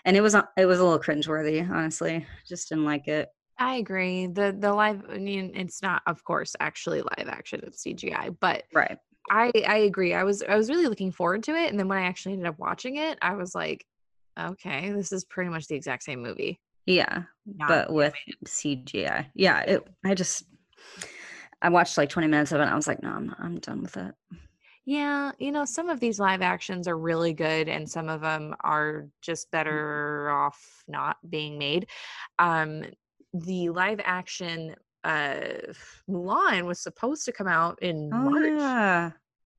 and it was a little cringeworthy, honestly, just didn't like it. I agree. The live, it's not, of course, actually live action, it's CGI, but right. I agree. I was really looking forward to it. And then when I actually ended up watching it, I was like, okay, this is pretty much the exact same movie. Yeah, but with CGI. Yeah, I watched 20 minutes of it, and I was like, no, I'm done with it. Yeah, some of these live actions are really good, and some of them are just better off not being made. The live action Mulan was supposed to come out in March. Yeah.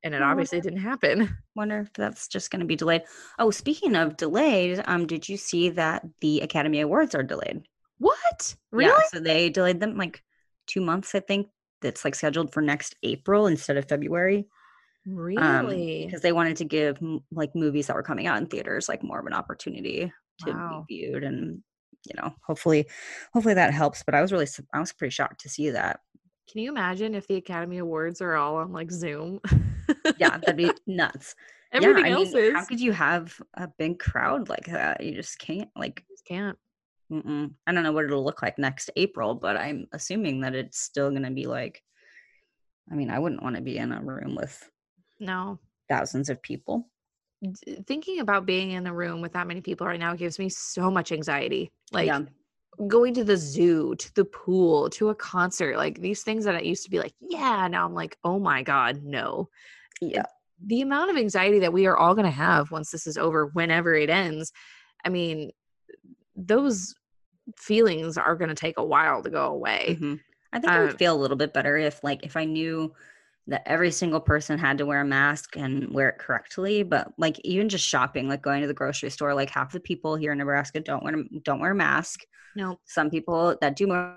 And it obviously didn't happen. Wonder if that's just going to be delayed. Oh, speaking of delayed, did you see that the Academy Awards are delayed? What? Really? Yeah, so they delayed them 2 months, I think. That's scheduled for next April instead of February. Really? Because they wanted to give movies that were coming out in theaters more of an opportunity to be viewed, and hopefully that helps. But I was pretty shocked to see that. Can you imagine if the Academy Awards are all on Zoom? Yeah, that'd be nuts. Everything else is. How could you have a big crowd like that? You just can't. You just can't. Mm-mm. I don't know what it'll look like next April, but I'm assuming that it's still going to be I wouldn't want to be in a room with thousands of people. Thinking about being in the room with that many people right now gives me so much anxiety. Going to the zoo, to the pool, to a concert, these things that I used to be now I'm oh my God, no. Yeah. The amount of anxiety that we are all going to have once this is over, whenever it ends, those feelings are going to take a while to go away. Mm-hmm. I think I would feel a little bit better if I knew that every single person had to wear a mask and wear it correctly. But like even just shopping, like going to the grocery store, like half the people here in Nebraska don't wear a mask. No. Some people that do more,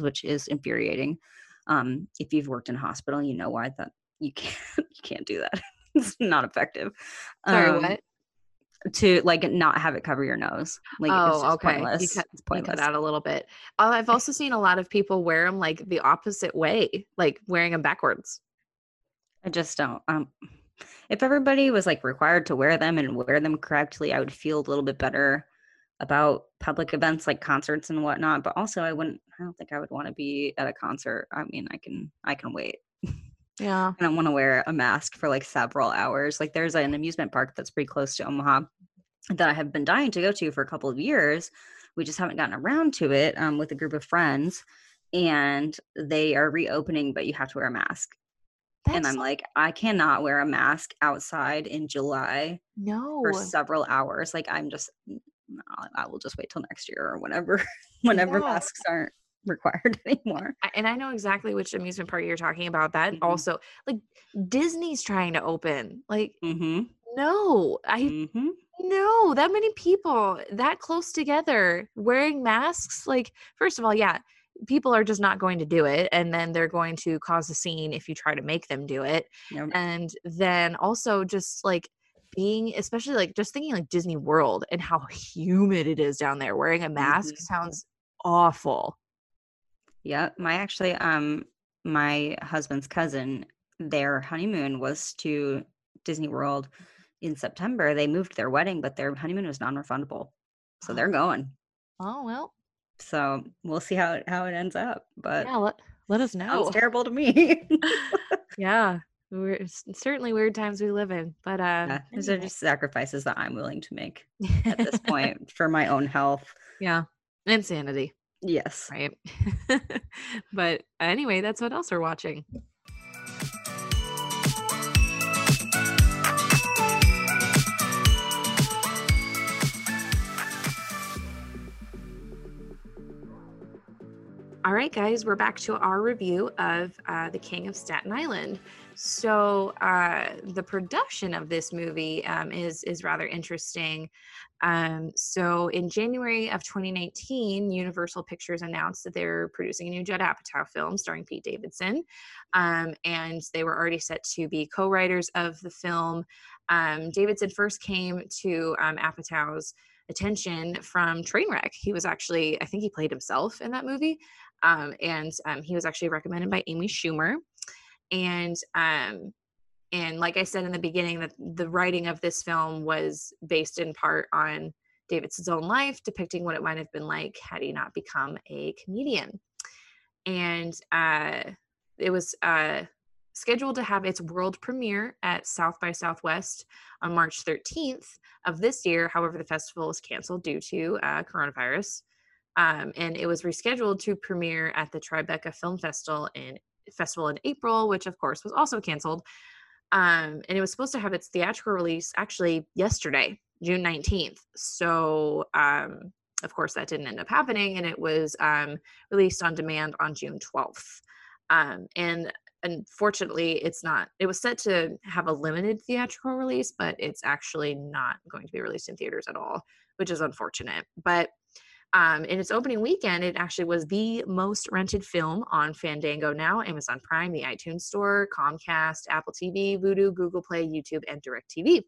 which is infuriating. If you've worked in a hospital, you know why that you can't do that. It's not effective. Sorry, what? To like not have it cover your nose. Like, oh, it's just okay. Pointless. You cut out a little bit. I've also seen a lot of people wear them like the opposite way, like wearing them backwards. I just don't. If everybody was like required to wear them and wear them correctly, I would feel a little bit better about public events like concerts and whatnot. But also I don't think I would want to be at a concert. I mean, I can wait. Yeah. And I want to wear a mask for like several hours. Like there's an amusement park that's pretty close to Omaha that I have been dying to go to for a couple of years. We just haven't gotten around to it with a group of friends, and they are reopening, but you have to wear a mask. And I'm like, I cannot wear a mask outside in July. No. For several hours. Like I will just wait till next year or whenever yeah. Masks aren't required anymore. And I know exactly which amusement park you're talking about. That mm-hmm. also, like Disney's trying to open. Like, mm-hmm. No, that many people that close together wearing masks. Like, first of all, yeah, people are just not going to do it, and then they're going to cause a scene if you try to make them do it. Yep. And then also just like being, especially like just thinking like Disney World and how humid it is down there. Wearing a mask mm-hmm. sounds awful. Yeah, my husband's cousin, their honeymoon was to Disney World in September. They moved their wedding, but their honeymoon was non-refundable, so they're going. Oh well. So we'll see how it ends up. But yeah, let us know. It's terrible to me. Yeah, it's certainly weird times we live in. But these are just sacrifices that I'm willing to make at this point for my own health. Yeah, insanity. Yes. Right. But anyway, that's what else we're watching. All right, guys, we're back to our review of The King of Staten Island. So the production of this movie is rather interesting. So in January of 2019, Universal Pictures announced that they're producing a new Judd Apatow film starring Pete Davidson. And they were already set to be co-writers of the film. Davidson first came to Apatow's attention from Trainwreck. He was actually, I think he played himself in that movie. And he was actually recommended by Amy Schumer. And like I said in the beginning, that the writing of this film was based in part on Davidson's own life, depicting what it might have been like had he not become a comedian. And it was scheduled to have its world premiere at South by Southwest on March 13th of this year. However, the festival was canceled due to coronavirus. And it was rescheduled to premiere at the Tribeca Film Festival in April, which of course was also canceled. And it was supposed to have its theatrical release actually yesterday, June 19th. So, of course that didn't end up happening, and it was, released on demand on June 12th. And unfortunately it was set to have a limited theatrical release, but it's actually not going to be released in theaters at all, which is unfortunate. But in its opening weekend, it actually was the most rented film on Fandango Now, Amazon Prime, the iTunes Store, Comcast, Apple TV, Vudu, Google Play, YouTube, and DirecTV.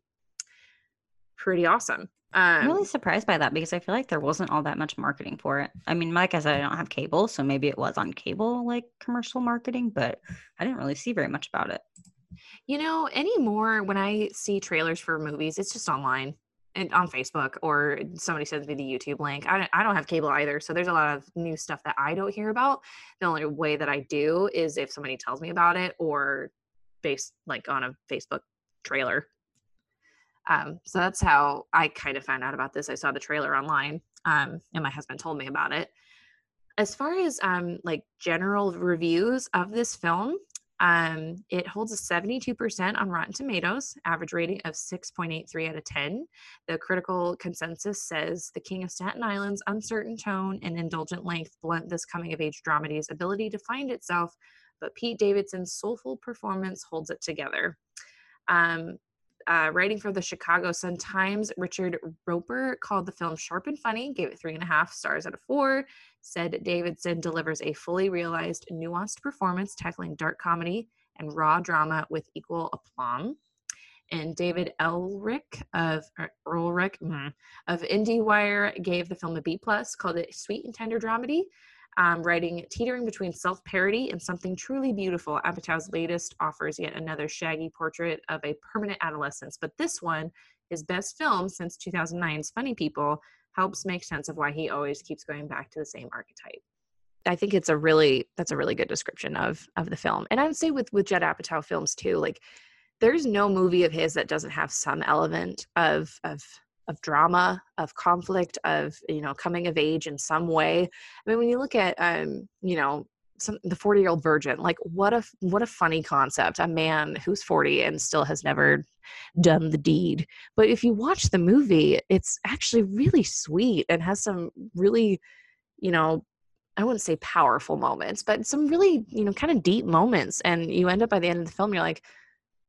Pretty awesome. I'm really surprised by that because I feel like there wasn't all that much marketing for it. I mean, like I said, I don't have cable, so maybe it was on cable, like commercial marketing, but I didn't really see very much about it. You know, anymore when I see trailers for movies, it's just online. And on Facebook, or somebody sends me the YouTube link. I don't have cable either, so there's a lot of new stuff that I don't hear about. The only way that I do is if somebody tells me about it, or based like on a Facebook trailer. So that's how I kind of found out about this. I saw the trailer online, and my husband told me about it. As far as like general reviews of this film, it holds a 72% on Rotten Tomatoes, average rating of 6.83 out of 10. The critical consensus says The King of Staten Island's uncertain tone and indulgent length blunt this coming-of-age comedy's ability to find itself but Pete Davidson's soulful performance holds it together. Writing for the Chicago Sun-Times, Richard Roper called the film sharp and funny, gave it 3.5 stars out of 4, said Davidson delivers a fully realized, nuanced performance tackling dark comedy and raw drama with equal aplomb. And David Ulrich of IndieWire gave the film a B+, called it sweet and tender dramedy. Writing teetering between self-parody and something truly beautiful, Apatow's latest offers yet another shaggy portrait of a permanent adolescence. But this one, his best film since 2009's Funny People, helps make sense of why he always keeps going back to the same archetype. I think it's a really good description of the film. And I would say with Judd Apatow films too, like there's no movie of his that doesn't have some element of drama, of conflict, of, you know, coming of age in some way. I mean, when you look at, the 40 Year Old Virgin, like what a funny concept, a man who's 40 and still has never done the deed. But if you watch the movie, it's actually really sweet and has some really, you know, I wouldn't say powerful moments, but some really, you know, kind of deep moments. And you end up by the end of the film, you're like,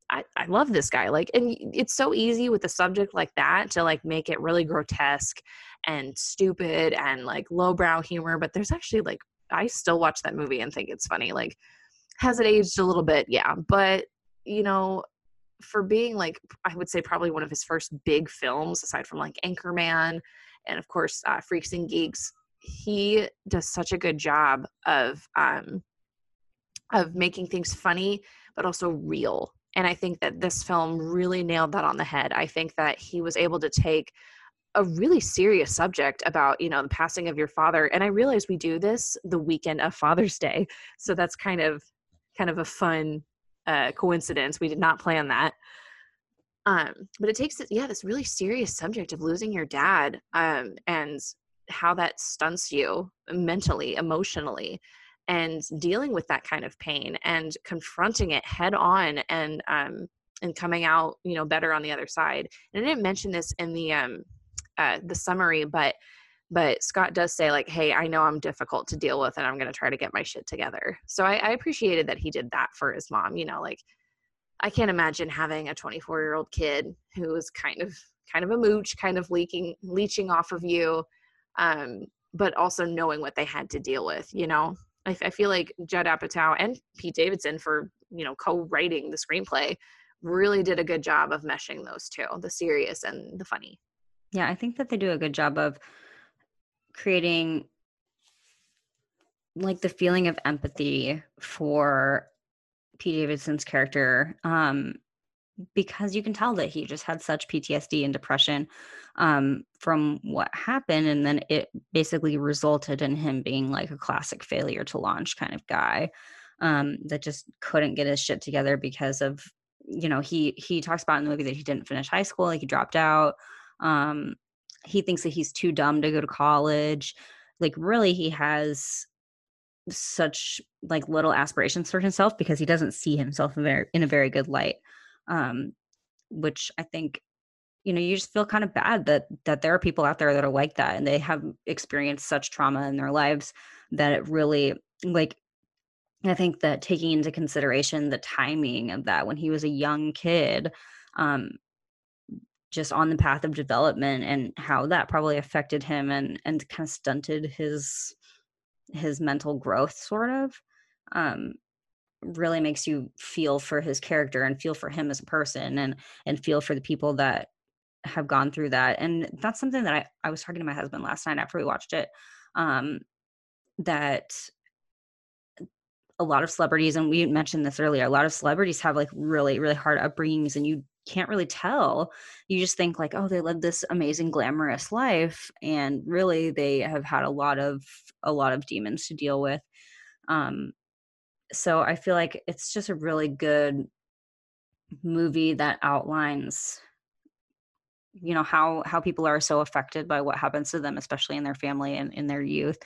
I love this guy. Like, and it's so easy with a subject like that to like make it really grotesque and stupid and like lowbrow humor. But there's actually like, I still watch that movie and think it's funny. Like, has it aged a little bit? Yeah. But, you know, for being like, I would say probably one of his first big films, aside from like Anchorman and of course, Freaks and Geeks, he does such a good job of making things funny, but also real. And I think that this film really nailed that on the head. I think that he was able to take a really serious subject about, you know, the passing of your father. And I realize we do this the weekend of Father's Day. So that's kind of a fun coincidence. We did not plan that. But it takes, this really serious subject of losing your dad and how that stunts you mentally, emotionally, and dealing with that kind of pain and confronting it head on and coming out, you know, better on the other side. And I didn't mention this in the summary, but Scott does say like, hey, I know I'm difficult to deal with and I'm going to try to get my shit together. So I appreciated that he did that for his mom. You know, like I can't imagine having a 24-year-old kid who is kind of a mooch, kind of leeching off of you. But also knowing what they had to deal with, you know, I feel like Judd Apatow and Pete Davidson for, you know, co-writing the screenplay really did a good job of meshing those two, the serious and the funny. Yeah, I think that they do a good job of creating like the feeling of empathy for Pete Davidson's character because you can tell that he just had such PTSD and depression from what happened. And then it basically resulted in him being like a classic failure to launch kind of guy that just couldn't get his shit together because of, you know, he talks about in the movie that he didn't finish high school. Like he dropped out. He thinks that he's too dumb to go to college. Like really he has such like little aspirations for himself because he doesn't see himself in a very good light. Which I think, you know, you just feel kind of bad that there are people out there that are like that and they have experienced such trauma in their lives that it really like, I think that taking into consideration the timing of that when he was a young kid, just on the path of development and how that probably affected him and kind of stunted his mental growth sort of, really makes you feel for his character and feel for him as a person and feel for the people that have gone through that. And that's something that I was talking to my husband last night after we watched it, that a lot of celebrities, and we mentioned this earlier, a lot of celebrities have like really, really hard upbringings and you can't really tell. You just think like, oh, they lived this amazing glamorous life. And really they have had a lot of demons to deal with. So I feel like it's just a really good movie that outlines, you know, how people are so affected by what happens to them, especially in their family and in their youth,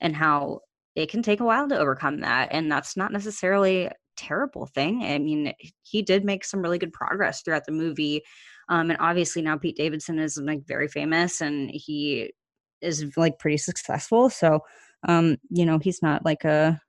and how it can take a while to overcome that. And that's not necessarily a terrible thing. I mean, he did make some really good progress throughout the movie. And obviously now Pete Davidson is like very famous and he is like pretty successful. So, you know, he's not like a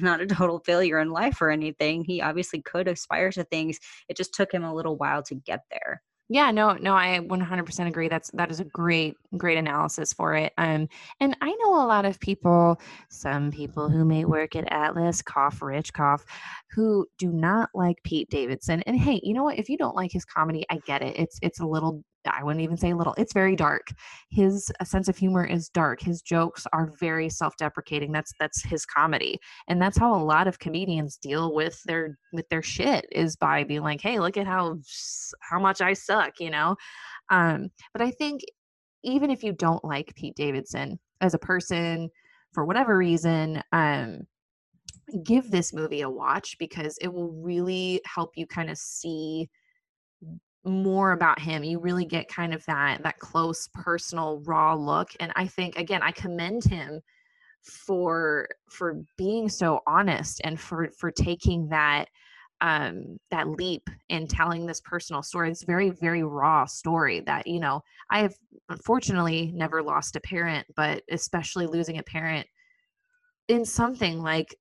not a total failure in life or anything. He obviously could aspire to things. It just took him a little while to get there. Yeah, no, I 100% agree. That is a great analysis for it. And I know a lot of people, some people who may work at Atlas, cough, Rich, cough, who do not like Pete Davidson. And hey, you know what? If you don't like his comedy, I get it. It's a little, I wouldn't even say little. It's very dark. His sense of humor is dark. His jokes are very self-deprecating. That's his comedy. And that's how a lot of comedians deal with their shit, is by being like, hey, look at how much I suck, you know? But I think even if you don't like Pete Davidson as a person, for whatever reason, give this movie a watch, because it will really help you kind of see more about him. You really get kind of that close, personal, raw look. And I think, again, I commend him for being so honest and for taking that leap and telling this personal story. It's very, very raw story that, you know, I have unfortunately never lost a parent, but especially losing a parent in something like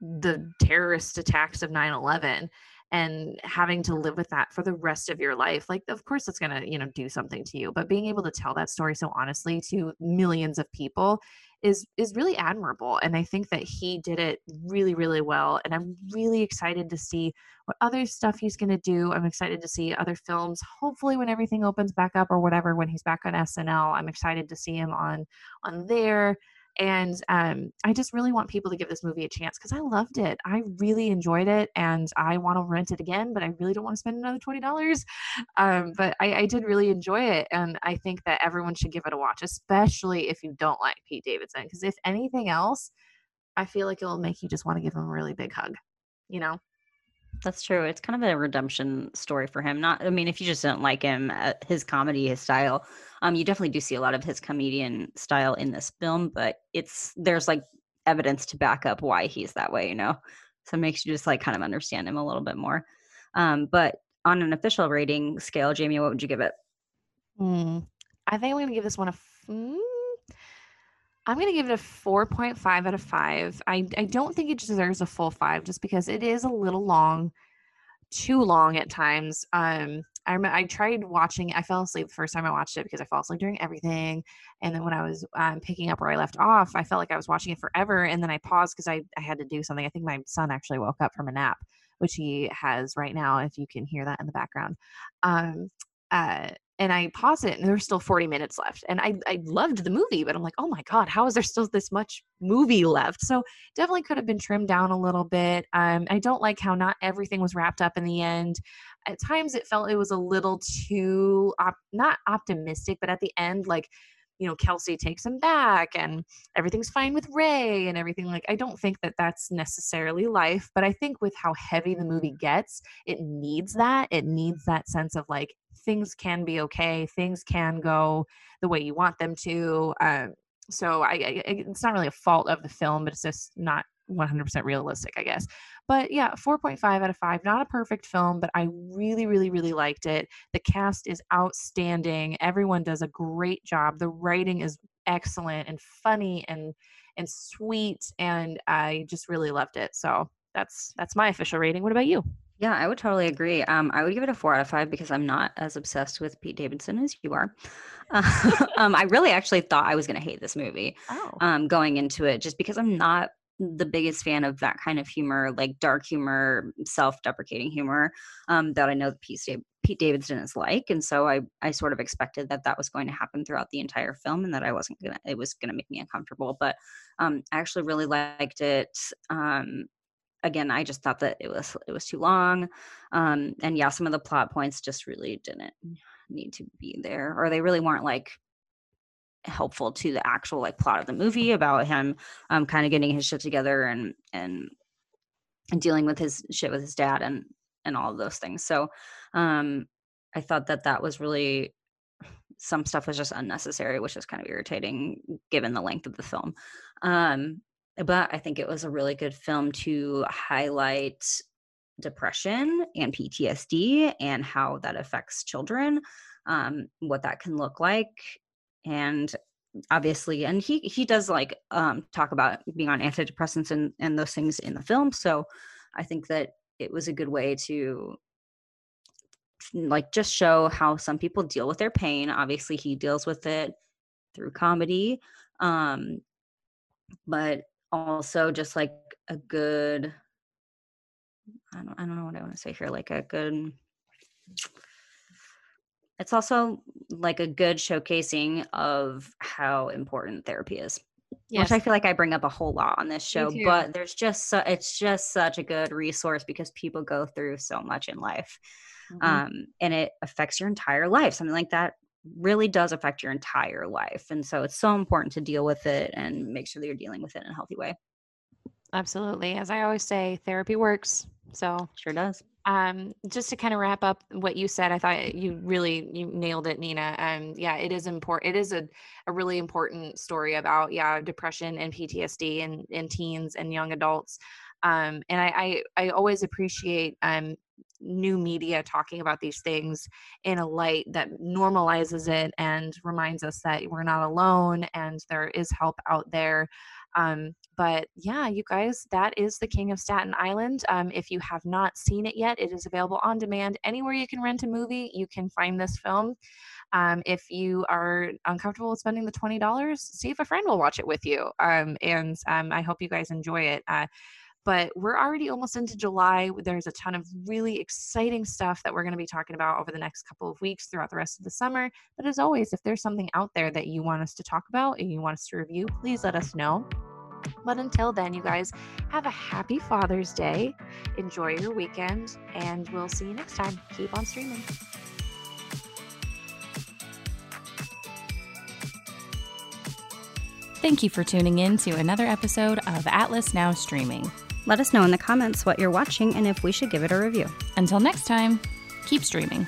the terrorist attacks of 9/11. And having to live with that for the rest of your life, like, of course it's going to, you know, do something to you. But being able to tell that story so honestly to millions of people is really admirable. And I think that he did it really, really well. And I'm really excited to see what other stuff he's going to do. I'm excited to see other films. Hopefully when everything opens back up or whatever, when he's back on SNL, I'm excited to see him on there. And I just really want people to give this movie a chance, because I loved it. I really enjoyed it, and I want to rent it again, but I really don't want to spend another $20. But I did really enjoy it, and I think that everyone should give it a watch, especially if you don't like Pete Davidson, because if anything else, I feel like it'll make you just want to give him a really big hug, you know? That's true. It's kind of a redemption story for him. If you just don't like him, his comedy, his style, you definitely do see a lot of his comedian style in this film, but there's like evidence to back up why he's that way, you know? So it makes you just like kind of understand him a little bit more. But on an official rating scale, Jamie, what would you give it? I think I'm going to give this one I'm going to give it a 4.5 out of 5. I don't think it deserves a full 5, just because it is a little long, too long at times. I tried watching, I fell asleep the first time I watched it because I fall asleep during everything. And then when I was picking up where I left off, I felt like I was watching it forever. And then I paused because I had to do something. I think my son actually woke up from a nap, which he has right now, if you can hear that in the background. And I paused it, and there were still 40 minutes left. And I loved the movie, but I'm like, oh my God, how is there still this much movie left? So definitely could have been trimmed down a little bit. I don't like how not everything was wrapped up in the end. At times it felt it was a little too, not optimistic, but at the end, like, you know, Kelsey takes him back and everything's fine with Ray and everything. Like, I don't think that that's necessarily life, but I think with how heavy the movie gets, it needs that. It needs that sense of like, things can be okay. Things can go the way you want them to. So it's not really a fault of the film, but it's just not 100% realistic, I guess. But yeah, 4.5 out of 5, not a perfect film, but I really, really, really liked it. The cast is outstanding. Everyone does a great job. The writing is excellent and funny and sweet. And I just really loved it. So that's my official rating. What about you? Yeah, I would totally agree. I would give it a 4 out of 5 because I'm not as obsessed with Pete Davidson as you are. I really actually thought I was going to hate this movie going into it, just because I'm not the biggest fan of that kind of humor, like dark humor, self-deprecating humor that I know Pete Davidson is like. And so I sort of expected that was going to happen throughout the entire film, and that it was going to make me uncomfortable. But I actually really liked it. Again, I just thought that it was too long. And yeah, some of the plot points just really didn't need to be there, or they really weren't like helpful to the actual like plot of the movie about him kind of getting his shit together and dealing with his shit with his dad and all of those things. So I thought that was really, some stuff was just unnecessary, which is kind of irritating given the length of the film. But I think it was a really good film to highlight depression and PTSD and how that affects children, what that can look like. And obviously. And he does like talk about being on antidepressants and those things in the film. So I think that it was a good way to like just show how some people deal with their pain. Obviously he deals with it through comedy, but also just like a good, I don't know what I want to say here, like a good, it's also like a good showcasing of how important therapy is. Yes. Which I feel like I bring up a whole lot on this show, but there's just it's just such a good resource because people go through so much in life. Mm-hmm. And it affects your entire life. Something like that really does affect your entire life. And so it's so important to deal with it and make sure that you're dealing with it in a healthy way. Absolutely. As I always say, therapy works. So sure does. Just to kind of wrap up what you said, I thought you nailed it, Nina. Yeah, it is important. It is a really important story about, depression and PTSD in teens and young adults. And I always appreciate, new media talking about these things in a light that normalizes it and reminds us that we're not alone and there is help out there. But yeah, you guys, that is The King of Staten Island. If you have not seen it yet, it is available on demand. Anywhere you can rent a movie, you can find this film. If you are uncomfortable with spending the $20, see if a friend will watch it with you. And I hope you guys enjoy it. But we're already almost into July. There's a ton of really exciting stuff that we're going to be talking about over the next couple of weeks throughout the rest of the summer. But as always, if there's something out there that you want us to talk about and you want us to review, please let us know. But until then, you guys, have a happy Father's Day. Enjoy your weekend, and we'll see you next time. Keep on streaming. Thank you for tuning in to another episode of Atlas Now Streaming. Let us know in the comments what you're watching and if we should give it a review. Until next time, keep streaming.